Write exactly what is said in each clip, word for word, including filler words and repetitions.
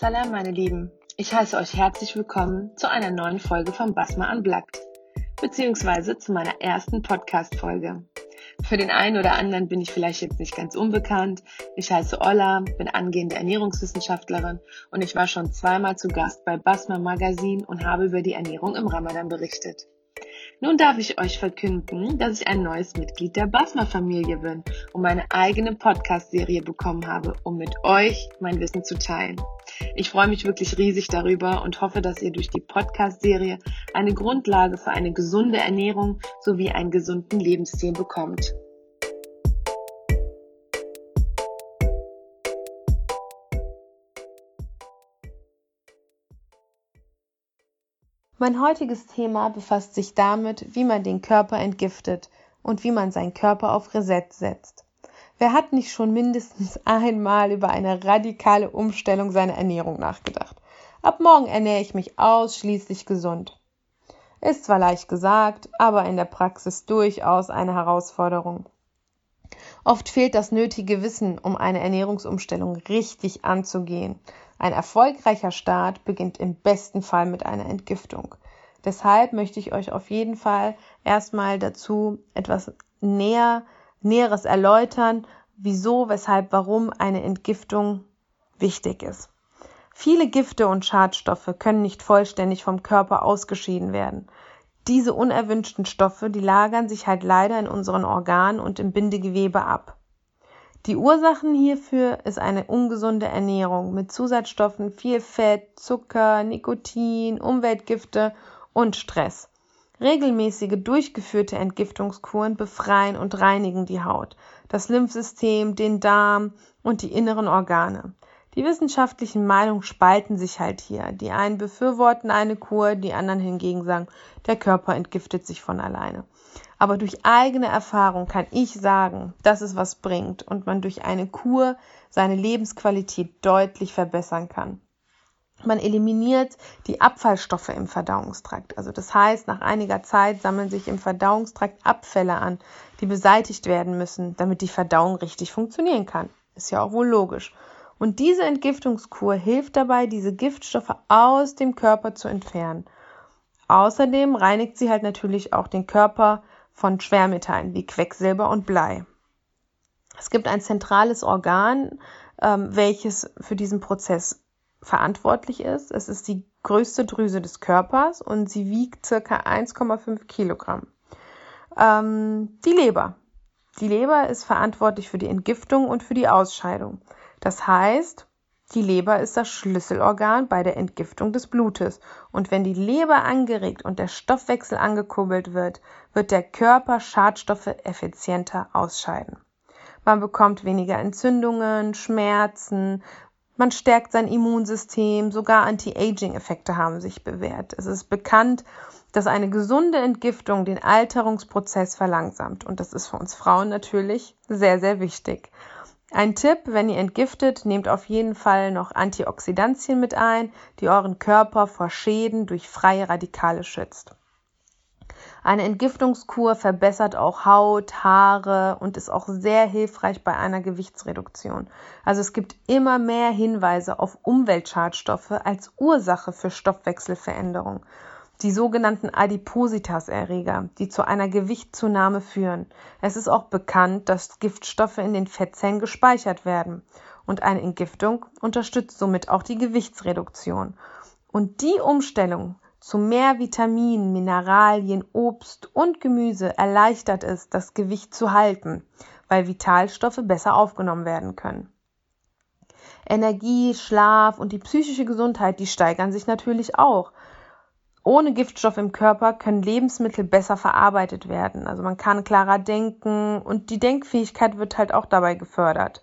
Salam meine Lieben, ich heiße euch herzlich willkommen zu einer neuen Folge von Basma Unplugged, beziehungsweise zu meiner ersten Podcast-Folge. Für den einen oder anderen bin ich vielleicht jetzt nicht ganz unbekannt. Ich heiße Olla, bin angehende Ernährungswissenschaftlerin und ich war schon zweimal zu Gast bei Basma Magazin und habe über die Ernährung im Ramadan berichtet. Nun darf ich euch verkünden, dass ich ein neues Mitglied der Basma-Familie bin und meine eigene Podcast-Serie bekommen habe, um mit euch mein Wissen zu teilen. Ich freue mich wirklich riesig darüber und hoffe, dass ihr durch die Podcast-Serie eine Grundlage für eine gesunde Ernährung sowie einen gesunden Lebensstil bekommt. Mein heutiges Thema befasst sich damit, wie man den Körper entgiftet und wie man seinen Körper auf Reset setzt. Wer hat nicht schon mindestens einmal über eine radikale Umstellung seiner Ernährung nachgedacht? Ab morgen ernähre ich mich ausschließlich gesund. Ist zwar leicht gesagt, aber in der Praxis durchaus eine Herausforderung. Oft fehlt das nötige Wissen, um eine Ernährungsumstellung richtig anzugehen. Ein erfolgreicher Start beginnt im besten Fall mit einer Entgiftung. Deshalb möchte ich euch auf jeden Fall erstmal dazu etwas näher, Näheres erläutern, wieso, weshalb, warum eine Entgiftung wichtig ist. Viele Gifte und Schadstoffe können nicht vollständig vom Körper ausgeschieden werden. Diese unerwünschten Stoffe, die lagern sich halt leider in unseren Organen und im Bindegewebe ab. Die Ursachen hierfür ist eine ungesunde Ernährung mit Zusatzstoffen, viel Fett, Zucker, Nikotin, Umweltgifte und Stress. Regelmäßige durchgeführte Entgiftungskuren befreien und reinigen die Haut, das Lymphsystem, den Darm und die inneren Organe. Die wissenschaftlichen Meinungen spalten sich halt hier. Die einen befürworten eine Kur, die anderen hingegen sagen, der Körper entgiftet sich von alleine. Aber durch eigene Erfahrung kann ich sagen, dass es was bringt und man durch eine Kur seine Lebensqualität deutlich verbessern kann. Man eliminiert die Abfallstoffe im Verdauungstrakt. Also das heißt, nach einiger Zeit sammeln sich im Verdauungstrakt Abfälle an, die beseitigt werden müssen, damit die Verdauung richtig funktionieren kann. Ist ja auch wohl logisch. Und diese Entgiftungskur hilft dabei, diese Giftstoffe aus dem Körper zu entfernen. Außerdem reinigt sie halt natürlich auch den Körper von Schwermetallen wie Quecksilber und Blei. Es gibt ein zentrales Organ, ähm, welches für diesen Prozess verantwortlich ist. Es ist die größte Drüse des Körpers und sie wiegt circa eins Komma fünf Kilogramm. Ähm, die Leber. Die Leber ist verantwortlich für die Entgiftung und für die Ausscheidung. Das heißt, die Leber ist das Schlüsselorgan bei der Entgiftung des Blutes. Und wenn die Leber angeregt und der Stoffwechsel angekurbelt wird, wird der Körper Schadstoffe effizienter ausscheiden. Man bekommt weniger Entzündungen, Schmerzen, man stärkt sein Immunsystem, sogar Anti-Aging-Effekte haben sich bewährt. Es ist bekannt, dass eine gesunde Entgiftung den Alterungsprozess verlangsamt. Und das ist für uns Frauen natürlich sehr, sehr wichtig. Ein Tipp, wenn ihr entgiftet, nehmt auf jeden Fall noch Antioxidantien mit ein, die euren Körper vor Schäden durch freie Radikale schützt. Eine Entgiftungskur verbessert auch Haut, Haare und ist auch sehr hilfreich bei einer Gewichtsreduktion. Also es gibt immer mehr Hinweise auf Umweltschadstoffe als Ursache für Stoffwechselveränderung. Die sogenannten Adipositas-Erreger, die zu einer Gewichtszunahme führen. Es ist auch bekannt, dass Giftstoffe in den Fettzellen gespeichert werden. Und eine Entgiftung unterstützt somit auch die Gewichtsreduktion. Und die Umstellung zu mehr Vitaminen, Mineralien, Obst und Gemüse erleichtert es, das Gewicht zu halten, weil Vitalstoffe besser aufgenommen werden können. Energie, Schlaf und die psychische Gesundheit, die steigern sich natürlich auch. Ohne Giftstoff im Körper können Lebensmittel besser verarbeitet werden. Also man kann klarer denken und die Denkfähigkeit wird halt auch dabei gefördert.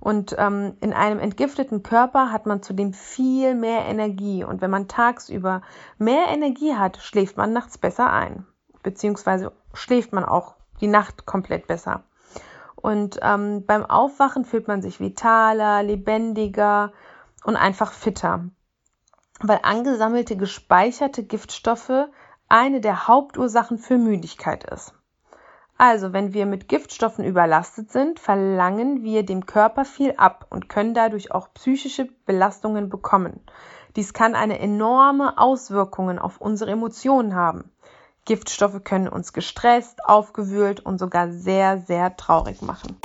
Und ähm, in einem entgifteten Körper hat man zudem viel mehr Energie. Und wenn man tagsüber mehr Energie hat, schläft man nachts besser ein. Beziehungsweise schläft man auch die Nacht komplett besser. Und ähm, beim Aufwachen fühlt man sich vitaler, lebendiger und einfach fitter, weil angesammelte, gespeicherte Giftstoffe eine der Hauptursachen für Müdigkeit ist. Also, wenn wir mit Giftstoffen überlastet sind, verlangen wir dem Körper viel ab und können dadurch auch psychische Belastungen bekommen. Dies kann eine enorme Auswirkung auf unsere Emotionen haben. Giftstoffe können uns gestresst, aufgewühlt und sogar sehr, sehr traurig machen.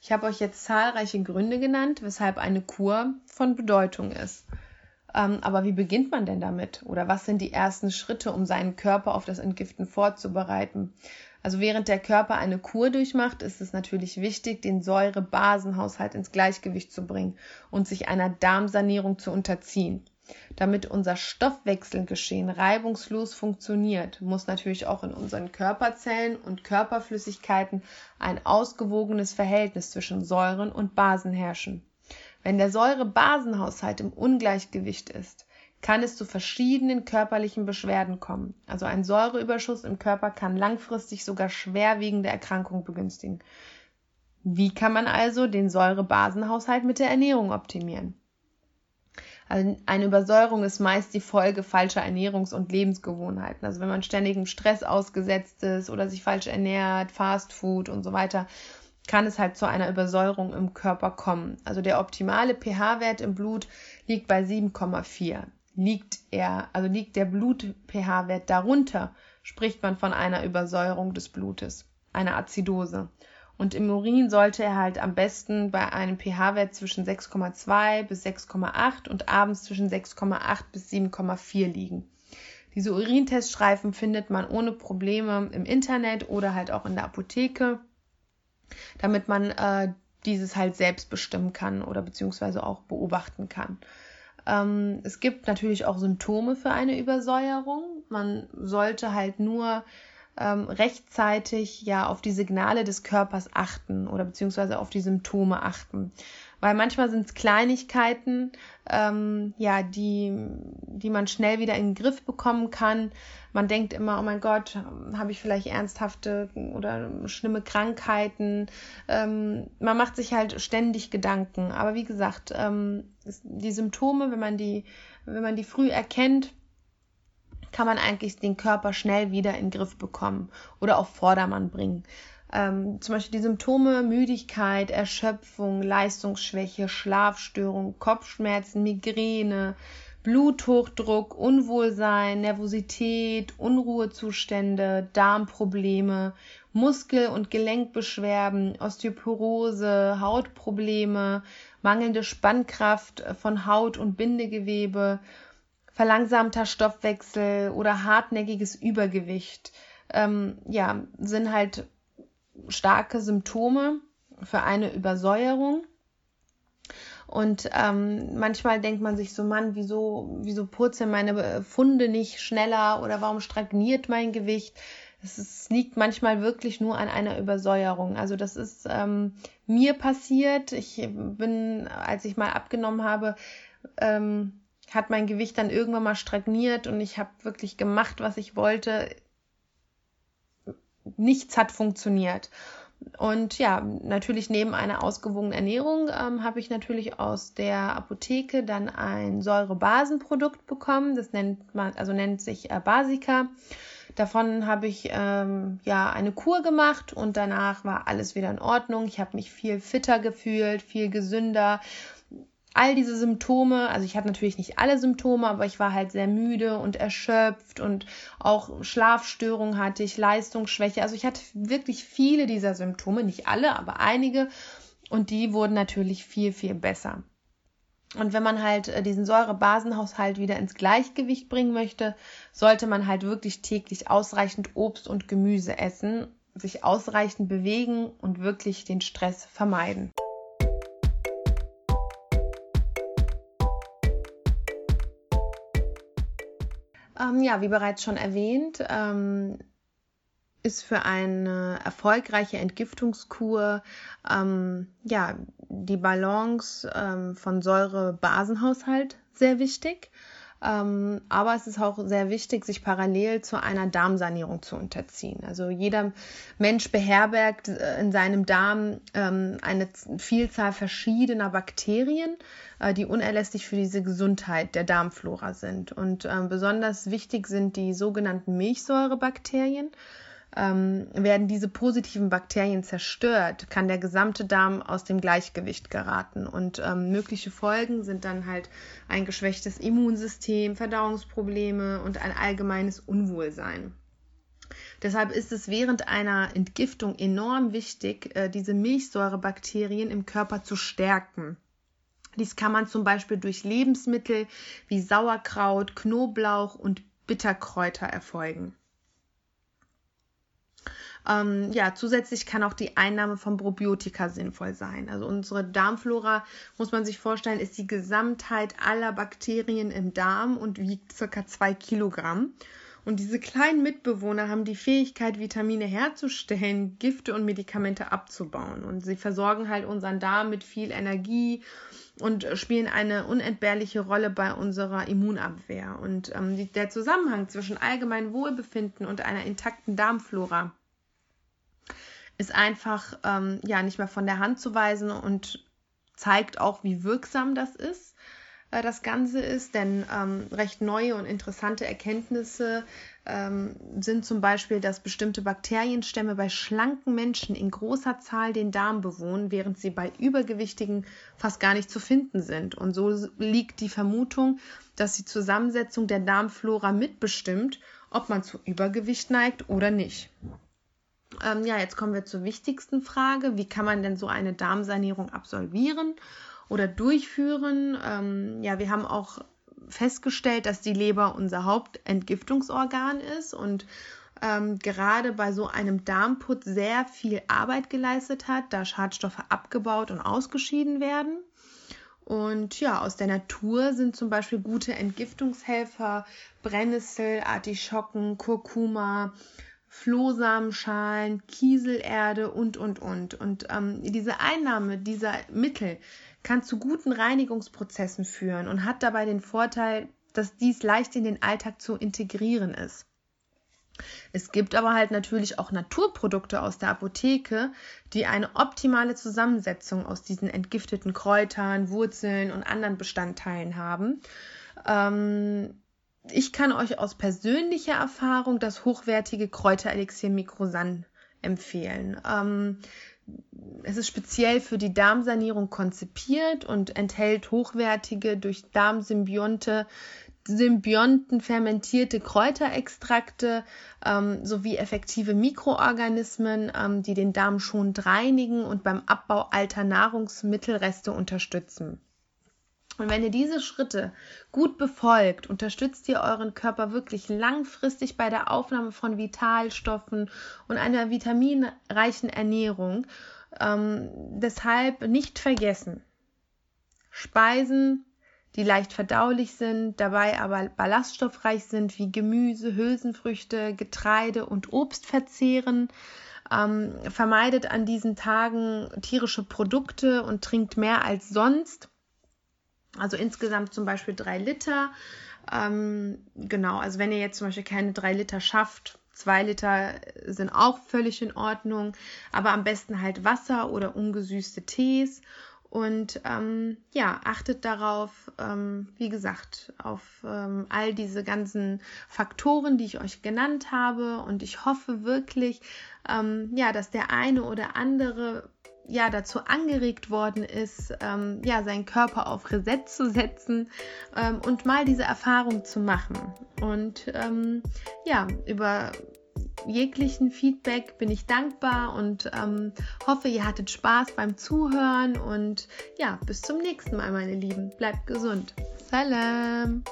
Ich habe euch jetzt zahlreiche Gründe genannt, weshalb eine Kur von Bedeutung ist. Aber wie beginnt man denn damit? Oder was sind die ersten Schritte, um seinen Körper auf das Entgiften vorzubereiten? Also während der Körper eine Kur durchmacht, ist es natürlich wichtig, den Säure-Basen-Haushalt ins Gleichgewicht zu bringen und sich einer Darmsanierung zu unterziehen. Damit unser Stoffwechselgeschehen reibungslos funktioniert, muss natürlich auch in unseren Körperzellen und Körperflüssigkeiten ein ausgewogenes Verhältnis zwischen Säuren und Basen herrschen. Wenn der Säure-Basen-Haushalt im Ungleichgewicht ist, kann es zu verschiedenen körperlichen Beschwerden kommen. Also ein Säureüberschuss im Körper kann langfristig sogar schwerwiegende Erkrankungen begünstigen. Wie kann man also den Säure-Basen-Haushalt mit der Ernährung optimieren? Also eine Übersäuerung ist meist die Folge falscher Ernährungs- und Lebensgewohnheiten. Also wenn man ständigem Stress ausgesetzt ist oder sich falsch ernährt, Fast Food und so weiter, kann es halt zu einer Übersäuerung im Körper kommen. Also der optimale pH-Wert im Blut liegt bei sieben Komma vier. Liegt er, also liegt der Blut-pH-Wert darunter, spricht man von einer Übersäuerung des Blutes, einer Azidose. Und im Urin sollte er halt am besten bei einem pH-Wert zwischen sechs Komma zwei bis sechs Komma acht und abends zwischen sechs Komma acht bis sieben Komma vier liegen. Diese Urinteststreifen findet man ohne Probleme im Internet oder halt auch in der Apotheke, damit man äh, dieses halt selbst bestimmen kann oder beziehungsweise auch beobachten kann. Ähm, es gibt natürlich auch Symptome für eine Übersäuerung. Man sollte halt nur Ähm, rechtzeitig ja auf die Signale des Körpers achten oder beziehungsweise auf die Symptome achten. Weil manchmal sind es Kleinigkeiten, ähm, ja, die, die man schnell wieder in den Griff bekommen kann. Man denkt immer, oh mein Gott, habe ich vielleicht ernsthafte oder schlimme Krankheiten. Ähm, man macht sich halt ständig Gedanken. Aber wie gesagt, ähm, die Symptome, wenn man die, wenn man die früh erkennt, kann man eigentlich den Körper schnell wieder in den Griff bekommen oder auf Vordermann bringen. Ähm, zum Beispiel die Symptome Müdigkeit, Erschöpfung, Leistungsschwäche, Schlafstörung, Kopfschmerzen, Migräne, Bluthochdruck, Unwohlsein, Nervosität, Unruhezustände, Darmprobleme, Muskel- und Gelenkbeschwerden, Osteoporose, Hautprobleme, mangelnde Spannkraft von Haut und Bindegewebe, verlangsamter Stoffwechsel oder hartnäckiges Übergewicht, ähm, ja, sind halt starke Symptome für eine Übersäuerung. Und ähm, manchmal denkt man sich so, Mann, wieso, wieso purzeln meine Funde nicht schneller oder warum stagniert mein Gewicht? Es liegt manchmal wirklich nur an einer Übersäuerung. Also das ist ähm, mir passiert. Ich bin, als ich mal abgenommen habe, ähm, hat mein Gewicht dann irgendwann mal stagniert und ich habe wirklich gemacht, was ich wollte. Nichts hat funktioniert. Und ja, natürlich neben einer ausgewogenen Ernährung ähm, habe ich natürlich aus der Apotheke dann ein Säurebasenprodukt bekommen. Das nennt man, also nennt sich äh, Basica. Davon habe ich ähm, ja eine Kur gemacht und danach war alles wieder in Ordnung. Ich habe mich viel fitter gefühlt, viel gesünder. All diese Symptome, also ich hatte natürlich nicht alle Symptome, aber ich war halt sehr müde und erschöpft und auch Schlafstörungen hatte ich, Leistungsschwäche. Also ich hatte wirklich viele dieser Symptome, nicht alle, aber einige und die wurden natürlich viel, viel besser. Und wenn man halt diesen Säure-Basen-Haushalt wieder ins Gleichgewicht bringen möchte, sollte man halt wirklich täglich ausreichend Obst und Gemüse essen, sich ausreichend bewegen und wirklich den Stress vermeiden. Ähm, ja, wie bereits schon erwähnt, ähm, ist für eine erfolgreiche Entgiftungskur ähm, ja, die Balance ähm, von Säure-Basen-Haushalt sehr wichtig. Ähm, aber es ist auch sehr wichtig, sich parallel zu einer Darmsanierung zu unterziehen. Also jeder Mensch beherbergt in seinem Darm ähm, eine Vielzahl verschiedener Bakterien, äh, die unerlässlich für diese Gesundheit der Darmflora sind. Und äh, besonders wichtig sind die sogenannten Milchsäurebakterien. Ähm, werden diese positiven Bakterien zerstört, kann der gesamte Darm aus dem Gleichgewicht geraten. Und ähm, mögliche Folgen sind dann halt ein geschwächtes Immunsystem, Verdauungsprobleme und ein allgemeines Unwohlsein. Deshalb ist es während einer Entgiftung enorm wichtig, äh, diese Milchsäurebakterien im Körper zu stärken. Dies kann man zum Beispiel durch Lebensmittel wie Sauerkraut, Knoblauch und Bitterkräuter erfolgen. Ähm, ja, zusätzlich kann auch die Einnahme von Probiotika sinnvoll sein. Also unsere Darmflora, muss man sich vorstellen, ist die Gesamtheit aller Bakterien im Darm und wiegt ca. zwei Kilogramm. Und diese kleinen Mitbewohner haben die Fähigkeit, Vitamine herzustellen, Gifte und Medikamente abzubauen. Und sie versorgen halt unseren Darm mit viel Energie und spielen eine unentbehrliche Rolle bei unserer Immunabwehr. Und ähm, der Zusammenhang zwischen allgemeinem Wohlbefinden und einer intakten Darmflora ist einfach ähm, ja nicht mehr von der Hand zu weisen und zeigt auch, wie wirksam das ist, äh, das Ganze ist. Denn ähm, recht neue und interessante Erkenntnisse ähm, sind zum Beispiel, dass bestimmte Bakterienstämme bei schlanken Menschen in großer Zahl den Darm bewohnen, während sie bei Übergewichtigen fast gar nicht zu finden sind. Und so liegt die Vermutung, dass die Zusammensetzung der Darmflora mitbestimmt, ob man zu Übergewicht neigt oder nicht. Ähm, ja, jetzt kommen wir zur wichtigsten Frage. Wie kann man denn so eine Darmsanierung absolvieren oder durchführen? Ähm, ja, wir haben auch festgestellt, dass die Leber unser Hauptentgiftungsorgan ist und ähm, gerade bei so einem Darmputz sehr viel Arbeit geleistet hat, da Schadstoffe abgebaut und ausgeschieden werden. Und ja, aus der Natur sind zum Beispiel gute Entgiftungshelfer Brennnessel, Artischocken, Kurkuma, Flohsamenschalen, Kieselerde und, und, und. Und ähm, diese Einnahme dieser Mittel kann zu guten Reinigungsprozessen führen und hat dabei den Vorteil, dass dies leicht in den Alltag zu integrieren ist. Es gibt aber halt natürlich auch Naturprodukte aus der Apotheke, die eine optimale Zusammensetzung aus diesen entgifteten Kräutern, Wurzeln und anderen Bestandteilen haben. Ähm, Ich kann euch aus persönlicher Erfahrung das hochwertige Kräuterelixier Mikrosan empfehlen. Ähm, es ist speziell für die Darmsanierung konzipiert und enthält hochwertige, durch Darmsymbionte Symbionten fermentierte Kräuterextrakte ähm, sowie effektive Mikroorganismen, ähm, die den Darm schonend reinigen und beim Abbau alter Nahrungsmittelreste unterstützen. Und wenn ihr diese Schritte gut befolgt, unterstützt ihr euren Körper wirklich langfristig bei der Aufnahme von Vitalstoffen und einer vitaminreichen Ernährung. Ähm, deshalb nicht vergessen, Speisen, die leicht verdaulich sind, dabei aber ballaststoffreich sind, wie Gemüse, Hülsenfrüchte, Getreide und Obst verzehren. Ähm, vermeidet an diesen Tagen tierische Produkte und trinkt mehr als sonst. Also insgesamt zum Beispiel drei Liter. Ähm, genau, also wenn ihr jetzt zum Beispiel keine drei Liter schafft, zwei Liter sind auch völlig in Ordnung. Aber am besten halt Wasser oder ungesüßte Tees. Und ähm, ja, achtet darauf, ähm, wie gesagt, auf ähm, all diese ganzen Faktoren, die ich euch genannt habe. Und ich hoffe wirklich, ähm, ja, dass der eine oder andere ja dazu angeregt worden ist, ähm, ja seinen Körper auf Reset zu setzen ähm, und mal diese Erfahrung zu machen. Und ähm, ja, über jeglichen Feedback bin ich dankbar und ähm, hoffe, ihr hattet Spaß beim Zuhören und ja, bis zum nächsten Mal, meine Lieben. Bleibt gesund. Salam!